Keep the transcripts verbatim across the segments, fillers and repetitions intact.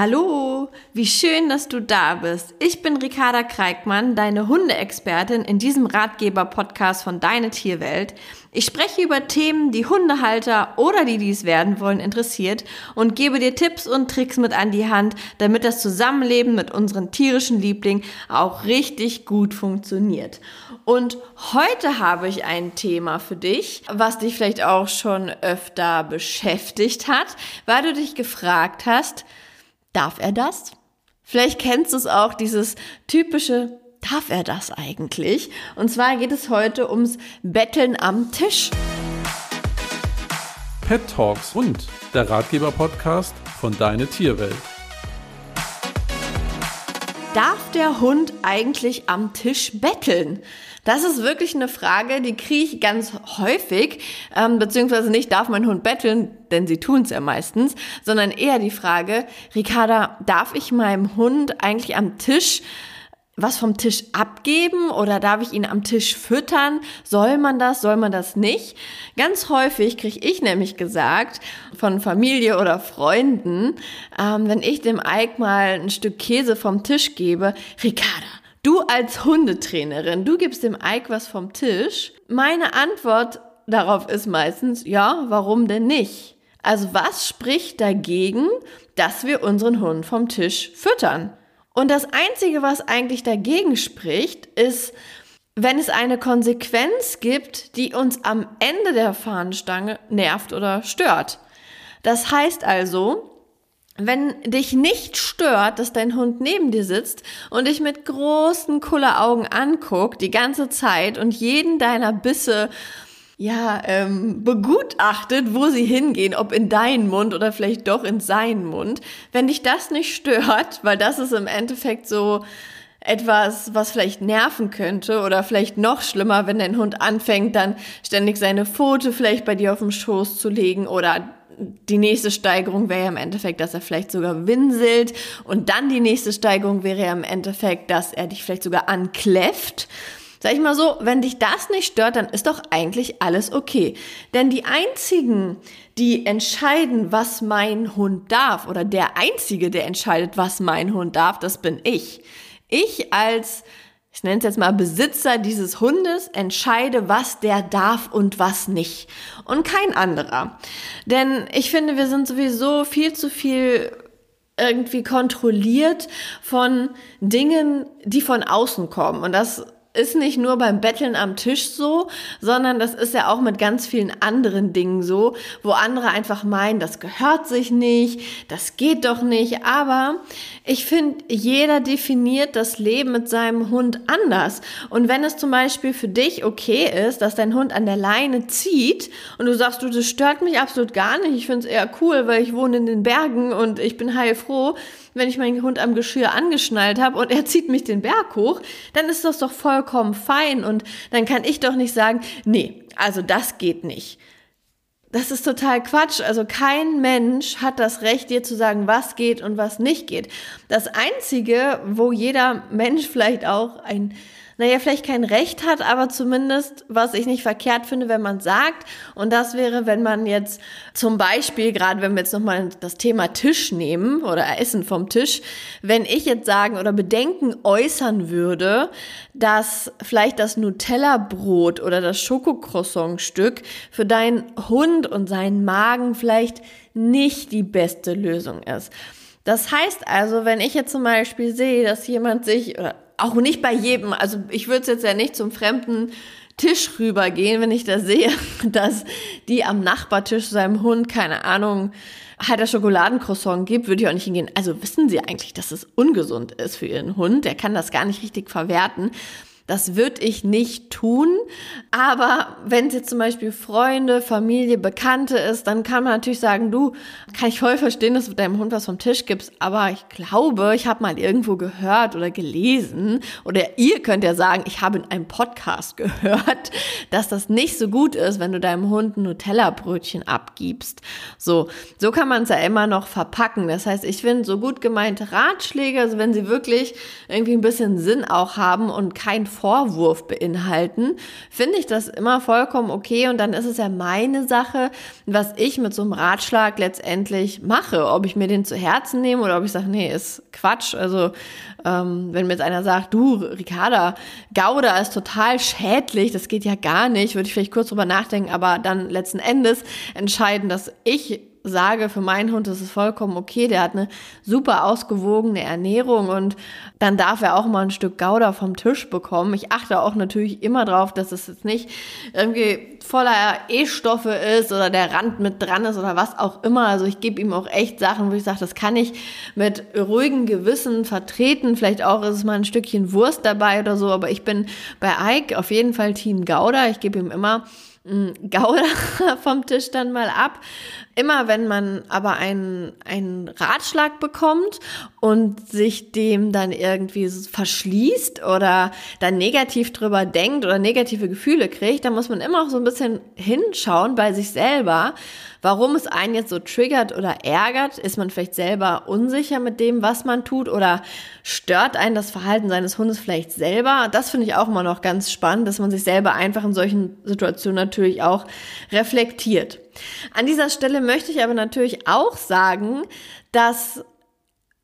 Hallo, wie schön, dass du da bist. Ich bin Ricarda Kreikmann, deine Hundeexpertin in diesem Ratgeber-Podcast von Deine Tierwelt. Ich spreche über Themen, die Hundehalter oder die, die es werden wollen, interessiert und gebe dir Tipps und Tricks mit an die Hand, damit das Zusammenleben mit unseren tierischen Lieblingen auch richtig gut funktioniert. Und heute habe ich ein Thema für dich, was dich vielleicht auch schon öfter beschäftigt hat, weil du dich gefragt hast, darf er das? Vielleicht kennst du es auch, dieses typische, darf er das eigentlich? Und zwar geht es heute ums Betteln am Tisch. Pet Talks Hund, der Ratgeber-Podcast von Deine Tierwelt. Darf der Hund eigentlich am Tisch betteln? Das ist wirklich eine Frage, die kriege ich ganz häufig, ähm, beziehungsweise nicht, darf mein Hund betteln, denn sie tun es ja meistens, sondern eher die Frage, Ricarda, darf ich meinem Hund eigentlich am Tisch was vom Tisch abgeben oder darf ich ihn am Tisch füttern? Soll man das, soll man das nicht? Ganz häufig kriege ich nämlich gesagt von Familie oder Freunden, ähm, wenn ich dem Ike mal ein Stück Käse vom Tisch gebe, Ricarda, du als Hundetrainerin, du gibst dem Ike was vom Tisch. Meine Antwort darauf ist meistens, ja, warum denn nicht? Also was spricht dagegen, dass wir unseren Hund vom Tisch füttern? Und das Einzige, was eigentlich dagegen spricht, ist, wenn es eine Konsequenz gibt, die uns am Ende der Fahnenstange nervt oder stört. Das heißt also, wenn dich nicht stört, dass dein Hund neben dir sitzt und dich mit großen Kulleraugen anguckt die ganze Zeit und jeden deiner Bisse ja ähm, begutachtet, wo sie hingehen, ob in deinen Mund oder vielleicht doch in seinen Mund, wenn dich das nicht stört, weil das ist im Endeffekt so etwas, was vielleicht nerven könnte oder vielleicht noch schlimmer, wenn dein Hund anfängt, dann ständig seine Pfote vielleicht bei dir auf den Schoß zu legen oder die nächste Steigerung wäre ja im Endeffekt, dass er vielleicht sogar winselt und dann die nächste Steigerung wäre ja im Endeffekt, dass er dich vielleicht sogar ankläfft. Sag ich mal so, wenn dich das nicht stört, dann ist doch eigentlich alles okay. Denn die einzigen, die entscheiden, was mein Hund darf oder der einzige, der entscheidet, was mein Hund darf, das bin ich. Ich als, ich nenne es jetzt mal Besitzer dieses Hundes, entscheide, was der darf und was nicht. Und kein anderer. Denn ich finde, wir sind sowieso viel zu viel irgendwie kontrolliert von Dingen, die von außen kommen. Und das ist nicht nur beim Betteln am Tisch so, sondern das ist ja auch mit ganz vielen anderen Dingen so, wo andere einfach meinen, das gehört sich nicht, das geht doch nicht. Aber ich finde, jeder definiert das Leben mit seinem Hund anders. Und wenn es zum Beispiel für dich okay ist, dass dein Hund an der Leine zieht und du sagst, du, das stört mich absolut gar nicht, ich finde es eher cool, weil ich wohne in den Bergen und ich bin heilfroh, wenn ich meinen Hund am Geschirr angeschnallt habe und er zieht mich den Berg hoch, dann ist das doch vollkommen fein und dann kann ich doch nicht sagen, nee, also das geht nicht. Das ist total Quatsch. Also kein Mensch hat das Recht, dir zu sagen, was geht und was nicht geht. Das Einzige, wo jeder Mensch vielleicht auch ein, naja, vielleicht kein Recht hat, aber zumindest, was ich nicht verkehrt finde, wenn man sagt, und das wäre, wenn man jetzt zum Beispiel, gerade wenn wir jetzt nochmal das Thema Tisch nehmen oder Essen vom Tisch, wenn ich jetzt sagen oder Bedenken äußern würde, dass vielleicht das Nutella-Brot oder das Schokocroissant-Stück für deinen Hund und seinen Magen vielleicht nicht die beste Lösung ist. Das heißt also, wenn ich jetzt zum Beispiel sehe, dass jemand sich, oder auch nicht bei jedem, also ich würde jetzt ja nicht zum fremden Tisch rübergehen, wenn ich da sehe, dass die am Nachbartisch seinem Hund, keine Ahnung, halt das Schokoladencroissant gibt, würde ich auch nicht hingehen. Also wissen Sie eigentlich, dass es ungesund ist für Ihren Hund? Der kann das gar nicht richtig verwerten. Das würde ich nicht tun, aber wenn es jetzt zum Beispiel Freunde, Familie, Bekannte ist, dann kann man natürlich sagen, du, kann ich voll verstehen, dass du deinem Hund was vom Tisch gibst, aber ich glaube, ich habe mal irgendwo gehört oder gelesen oder ihr könnt ja sagen, ich habe in einem Podcast gehört, dass das nicht so gut ist, wenn du deinem Hund ein Nutella-Brötchen abgibst. So, so kann man es ja immer noch verpacken. Das heißt, ich finde so gut gemeinte Ratschläge, also wenn sie wirklich irgendwie ein bisschen Sinn auch haben und kein Vorwurf beinhalten, finde ich das immer vollkommen okay. Und dann ist es ja meine Sache, was ich mit so einem Ratschlag letztendlich mache. Ob ich mir den zu Herzen nehme oder ob ich sage, nee, ist Quatsch. Also ähm, wenn mir jetzt einer sagt, du, Ricarda, Gouda ist total schädlich, das geht ja gar nicht, würde ich vielleicht kurz drüber nachdenken, aber dann letzten Endes entscheiden, dass ich sage, für meinen Hund ist es vollkommen okay, der hat eine super ausgewogene Ernährung und dann darf er auch mal ein Stück Gouda vom Tisch bekommen. Ich achte auch natürlich immer drauf, dass es jetzt nicht irgendwie voller E-Stoffe ist oder der Rand mit dran ist oder was auch immer. Also ich gebe ihm auch echt Sachen, wo ich sage, das kann ich mit ruhigem Gewissen vertreten. Vielleicht auch ist es mal ein Stückchen Wurst dabei oder so, aber ich bin bei Ike auf jeden Fall Team Gouda. Ich gebe ihm immer Gouda vom Tisch dann mal ab. Immer wenn man aber einen, einen Ratschlag bekommt und sich dem dann irgendwie verschließt oder dann negativ drüber denkt oder negative Gefühle kriegt, dann muss man immer auch so ein bisschen hinschauen bei sich selber, warum es einen jetzt so triggert oder ärgert. Ist man vielleicht selber unsicher mit dem, was man tut, oder stört einen das Verhalten seines Hundes vielleicht selber? Das finde ich auch immer noch ganz spannend, dass man sich selber einfach in solchen Situationen natürlich auch reflektiert. An dieser Stelle möchte ich aber natürlich auch sagen, dass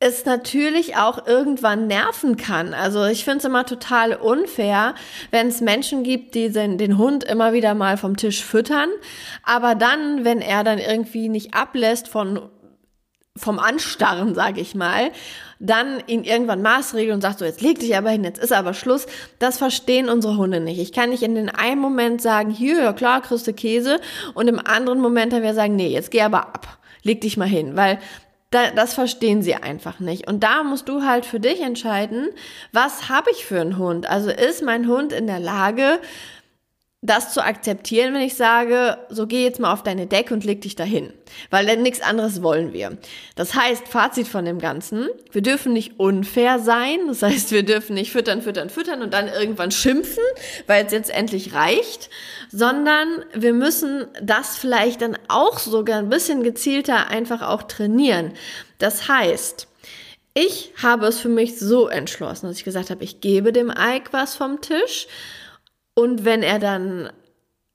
es natürlich auch irgendwann nerven kann. Also ich finde es immer total unfair, wenn es Menschen gibt, die den, den Hund immer wieder mal vom Tisch füttern, aber dann, wenn er dann irgendwie nicht ablässt von vom Anstarren, sage ich mal, dann ihn irgendwann maßregeln und sagt so, jetzt leg dich aber hin, jetzt ist aber Schluss. Das verstehen unsere Hunde nicht. Ich kann nicht in den einen Moment sagen, hier, ja klar, kriegst du Käse, und im anderen Moment dann wieder sagen, nee, jetzt geh aber ab, leg dich mal hin, weil das verstehen sie einfach nicht. Und da musst du halt für dich entscheiden, was habe ich für einen Hund? Also ist mein Hund in der Lage, das zu akzeptieren, wenn ich sage, so geh jetzt mal auf deine Decke und leg dich dahin, weil denn nichts anderes wollen wir. Das heißt, Fazit von dem Ganzen, wir dürfen nicht unfair sein, das heißt, wir dürfen nicht füttern, füttern, füttern und dann irgendwann schimpfen, weil es jetzt endlich reicht, sondern wir müssen das vielleicht dann auch sogar ein bisschen gezielter einfach auch trainieren. Das heißt, ich habe es für mich so entschlossen, dass ich gesagt habe, ich gebe dem Ike was vom Tisch. Und wenn er dann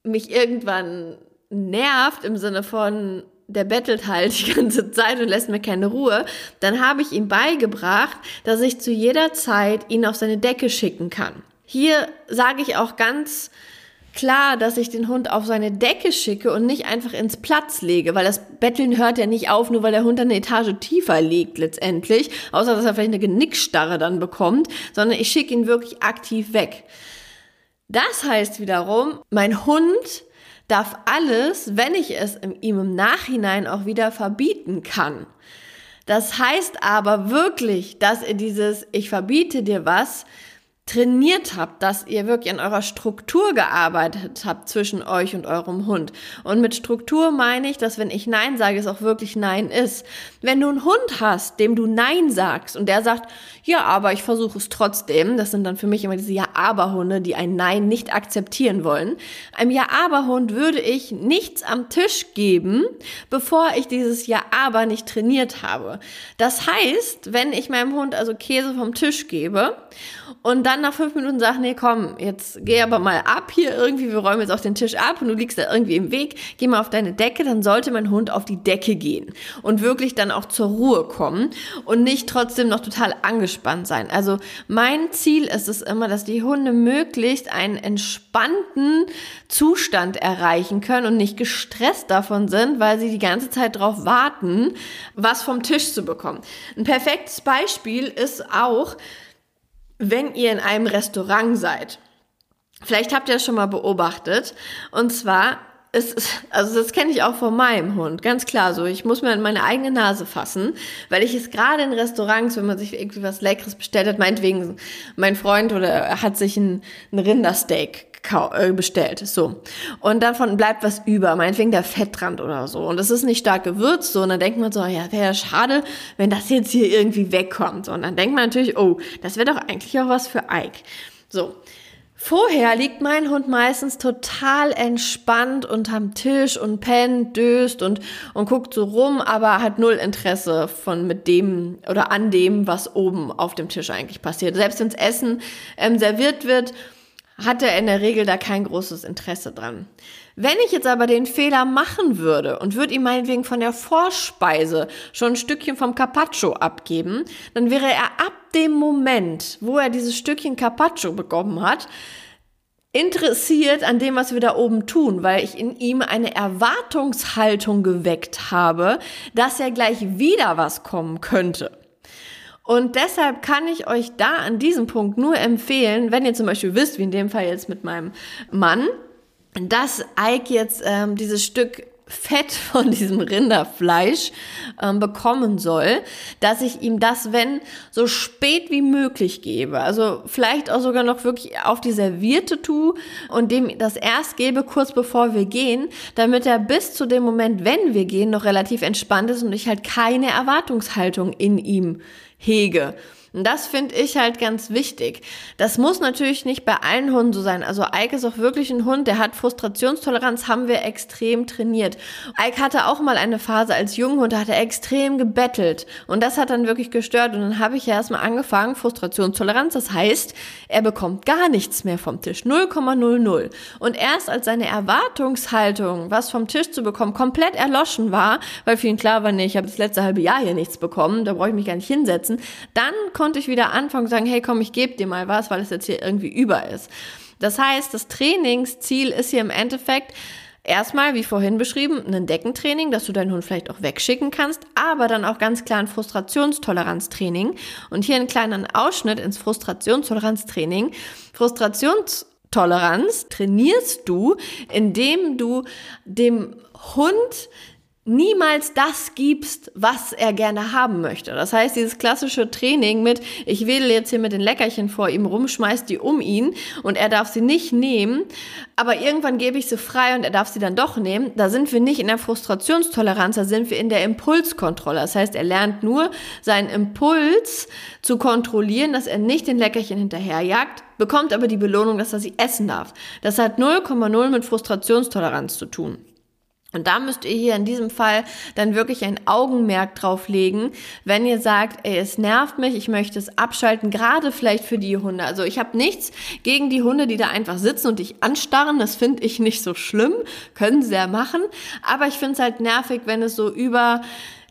mich irgendwann nervt, im Sinne von, der bettelt halt die ganze Zeit und lässt mir keine Ruhe, dann habe ich ihm beigebracht, dass ich zu jeder Zeit ihn auf seine Decke schicken kann. Hier sage ich auch ganz klar, dass ich den Hund auf seine Decke schicke und nicht einfach ins Platz lege, weil das Betteln hört ja nicht auf, nur weil der Hund dann eine Etage tiefer liegt letztendlich, außer dass er vielleicht eine Genickstarre dann bekommt, sondern ich schicke ihn wirklich aktiv weg. Das heißt wiederum, mein Hund darf alles, wenn ich es ihm im Nachhinein auch wieder verbieten kann. Das heißt aber wirklich, dass ihr dieses "Ich verbiete dir was" trainiert habt, dass ihr wirklich an eurer Struktur gearbeitet habt zwischen euch und eurem Hund. Und mit Struktur meine ich, dass wenn ich Nein sage, es auch wirklich Nein ist. Wenn du einen Hund hast, dem du Nein sagst und der sagt, ja, aber ich versuche es trotzdem, das sind dann für mich immer diese Ja-Aber-Hunde, die ein Nein nicht akzeptieren wollen. Einem Ja-Aber-Hund würde ich nichts am Tisch geben, bevor ich dieses Ja-Aber nicht trainiert habe. Das heißt, wenn ich meinem Hund also Käse vom Tisch gebe und dann nach fünf Minuten sagt, nee, komm, jetzt geh aber mal ab hier irgendwie, wir räumen jetzt auch den Tisch ab und du liegst da irgendwie im Weg, geh mal auf deine Decke, dann sollte mein Hund auf die Decke gehen und wirklich dann auch zur Ruhe kommen und nicht trotzdem noch total angespannt sein. Also mein Ziel ist es immer, dass die Hunde möglichst einen entspannten Zustand erreichen können und nicht gestresst davon sind, weil sie die ganze Zeit darauf warten, was vom Tisch zu bekommen. Ein perfektes Beispiel ist auch, wenn ihr in einem Restaurant seid. Vielleicht habt ihr das schon mal beobachtet. Und zwar, ist, also das kenne ich auch von meinem Hund, ganz klar so. Ich muss mir in meine eigene Nase fassen, weil ich es gerade in Restaurants, wenn man sich irgendwie was Leckeres bestellt hat, meinetwegen mein Freund oder hat sich ein, ein Rindersteak bestellt, so. Und davon bleibt was über, meinetwegen der Fettrand oder so. Und es ist nicht stark gewürzt, so. Und dann denkt man so, ja, wäre ja schade, wenn das jetzt hier irgendwie wegkommt. Und dann denkt man natürlich, oh, das wäre doch eigentlich auch was für Ike. So. Vorher liegt mein Hund meistens total entspannt unterm Tisch und pennt, döst und, und guckt so rum, aber hat null Interesse von mit dem oder an dem, was oben auf dem Tisch eigentlich passiert. Selbst wenn's Essen ähm, serviert wird, hat er in der Regel da kein großes Interesse dran. Wenn ich jetzt aber den Fehler machen würde und würde ihm meinetwegen von der Vorspeise schon ein Stückchen vom Carpaccio abgeben, dann wäre er ab dem Moment, wo er dieses Stückchen Carpaccio bekommen hat, interessiert an dem, was wir da oben tun, weil ich in ihm eine Erwartungshaltung geweckt habe, dass ja gleich wieder was kommen könnte. Und deshalb kann ich euch da an diesem Punkt nur empfehlen, wenn ihr zum Beispiel wisst, wie in dem Fall jetzt mit meinem Mann, dass Ike jetzt ähm, dieses Stück Fett von diesem Rinderfleisch ähm, bekommen soll, dass ich ihm das, wenn, so spät wie möglich gebe. Also vielleicht auch sogar noch wirklich auf die Serviette tue und dem das erst gebe, kurz bevor wir gehen, damit er bis zu dem Moment, wenn wir gehen, noch relativ entspannt ist und ich halt keine Erwartungshaltung in ihm hege. Und das finde ich halt ganz wichtig. Das muss natürlich nicht bei allen Hunden so sein. Also Ike ist auch wirklich ein Hund, der hat Frustrationstoleranz, haben wir extrem trainiert. Ike hatte auch mal eine Phase als Junghund, da hat er extrem gebettelt. Und das hat dann wirklich gestört. Und dann habe ich ja erstmal angefangen, Frustrationstoleranz, das heißt, er bekommt gar nichts mehr vom Tisch, null Komma null null. Und erst als seine Erwartungshaltung, was vom Tisch zu bekommen, komplett erloschen war, weil für ihn klar war, nee, ich habe das letzte halbe Jahr hier nichts bekommen, da brauche ich mich gar nicht hinsetzen, dann konnte ich wieder anfangen und sagen, hey komm, ich gebe dir mal was, weil es jetzt hier irgendwie über ist. Das heißt, das Trainingsziel ist hier im Endeffekt erstmal, wie vorhin beschrieben, ein Deckentraining, dass du deinen Hund vielleicht auch wegschicken kannst, aber dann auch ganz klar ein Frustrationstoleranztraining. Und hier einen kleinen Ausschnitt ins Frustrationstoleranztraining. Frustrationstoleranz trainierst du, indem du dem Hund niemals das gibst, was er gerne haben möchte. Das heißt, dieses klassische Training mit, ich wedel jetzt hier mit den Leckerchen vor ihm rum, schmeiß die um ihn und er darf sie nicht nehmen, aber irgendwann gebe ich sie frei und er darf sie dann doch nehmen. Da sind wir nicht in der Frustrationstoleranz, da sind wir in der Impulskontrolle. Das heißt, er lernt nur, seinen Impuls zu kontrollieren, dass er nicht den Leckerchen hinterherjagt, bekommt aber die Belohnung, dass er sie essen darf. Das hat null Komma null mit Frustrationstoleranz zu tun. Und da müsst ihr hier in diesem Fall dann wirklich ein Augenmerk drauf legen, wenn ihr sagt, ey, es nervt mich, ich möchte es abschalten, gerade vielleicht für die Hunde. Also ich habe nichts gegen die Hunde, die da einfach sitzen und dich anstarren, das finde ich nicht so schlimm, können sie ja machen, aber ich finde es halt nervig, wenn es so über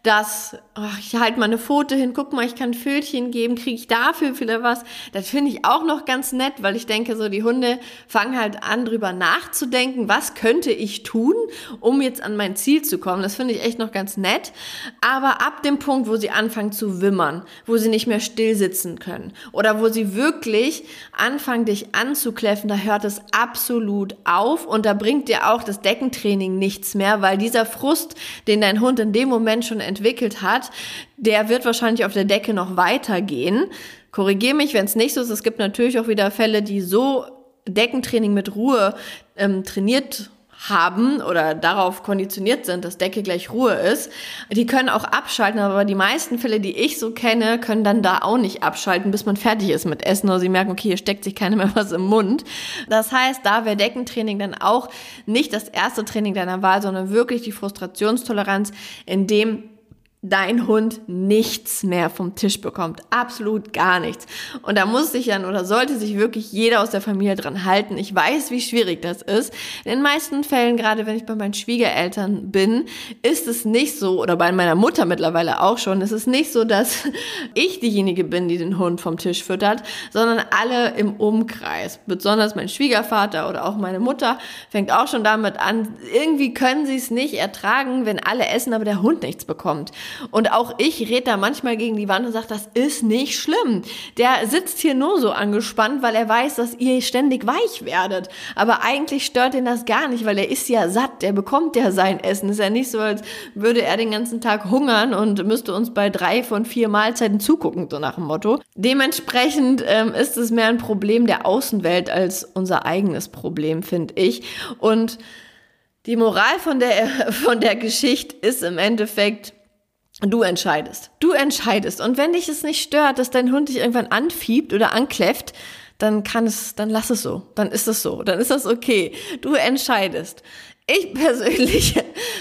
das, ach, ich halte mal eine Pfote hin, guck mal, ich kann ein Pfötchen geben, kriege ich dafür wieder was. Das finde ich auch noch ganz nett, weil ich denke, so die Hunde fangen halt an, drüber nachzudenken, was könnte ich tun, um jetzt an mein Ziel zu kommen. Das finde ich echt noch ganz nett. Aber ab dem Punkt, wo sie anfangen zu wimmern, wo sie nicht mehr still sitzen können oder wo sie wirklich anfangen, dich anzukläffen, da hört es absolut auf und da bringt dir auch das Deckentraining nichts mehr, weil dieser Frust, den dein Hund in dem Moment schon entwickelt hat, der wird wahrscheinlich auf der Decke noch weitergehen. Korrigiere mich, wenn es nicht so ist. Es gibt natürlich auch wieder Fälle, die so Deckentraining mit Ruhe ähm, trainiert haben oder darauf konditioniert sind, dass Decke gleich Ruhe ist. Die können auch abschalten, aber die meisten Fälle, die ich so kenne, können dann da auch nicht abschalten, bis man fertig ist mit Essen oder sie merken, okay, hier steckt sich keiner mehr was im Mund. Das heißt, da wäre Deckentraining dann auch nicht das erste Training deiner Wahl, sondern wirklich die Frustrationstoleranz, in dem dein Hund nichts mehr vom Tisch bekommt. Absolut gar nichts. Und da muss sich dann oder sollte sich wirklich jeder aus der Familie dran halten. Ich weiß, wie schwierig das ist. In den meisten Fällen, gerade wenn ich bei meinen Schwiegereltern bin, ist es nicht so, oder bei meiner Mutter mittlerweile auch schon, ist es nicht so, dass ich diejenige bin, die den Hund vom Tisch füttert, sondern alle im Umkreis. Besonders mein Schwiegervater oder auch meine Mutter fängt auch schon damit an. Irgendwie können sie es nicht ertragen, wenn alle essen, aber der Hund nichts bekommt. Und auch ich rede da manchmal gegen die Wand und sage, das ist nicht schlimm. Der sitzt hier nur so angespannt, weil er weiß, dass ihr ständig weich werdet. Aber eigentlich stört ihn das gar nicht, weil er ist ja satt, der bekommt ja sein Essen. Ist ja nicht so, als würde er den ganzen Tag hungern und müsste uns bei drei von vier Mahlzeiten zugucken, so nach dem Motto. Dementsprechend ähm, ist es mehr ein Problem der Außenwelt als unser eigenes Problem, finde ich. Und die Moral von der, von der Geschichte ist im Endeffekt, Du entscheidest. Du entscheidest. Und wenn dich es nicht stört, dass dein Hund dich irgendwann anfiebt oder ankläfft, dann kann es, dann lass es so, dann ist es so, dann ist das okay. Du entscheidest. Ich persönlich,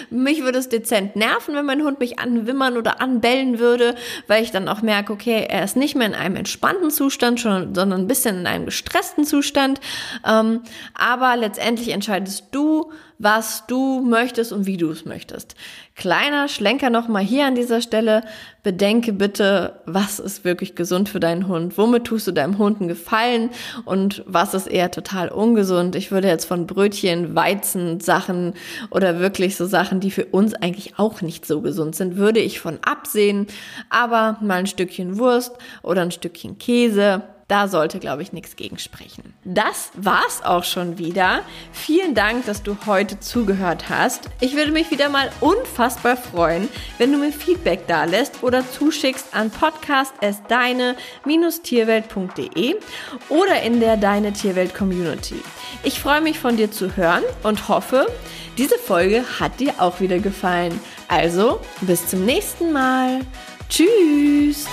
mich würde es dezent nerven, wenn mein Hund mich anwimmern oder anbellen würde, weil ich dann auch merke, okay, er ist nicht mehr in einem entspannten Zustand, sondern ein bisschen in einem gestressten Zustand. Aber letztendlich entscheidest du, was du möchtest und wie du es möchtest. Kleiner Schlenker nochmal hier an dieser Stelle. Bedenke bitte, was ist wirklich gesund für deinen Hund? Womit tust du deinem Hund einen Gefallen? Und was ist eher total ungesund? Ich würde jetzt von Brötchen, Weizen, Sachen, oder wirklich so Sachen, die für uns eigentlich auch nicht so gesund sind, würde ich von absehen. Aber mal ein Stückchen Wurst oder ein Stückchen Käse, da sollte, glaube ich, nichts gegen sprechen. Das war's auch schon wieder. Vielen Dank, dass du heute zugehört hast. Ich würde mich wieder mal unfassbar freuen, wenn du mir Feedback dalässt oder zuschickst an podcast at deine dash tierwelt punkt de oder in der Deine Tierwelt Community. Ich freue mich, von dir zu hören und hoffe, diese Folge hat dir auch wieder gefallen. Also, bis zum nächsten Mal. Tschüss!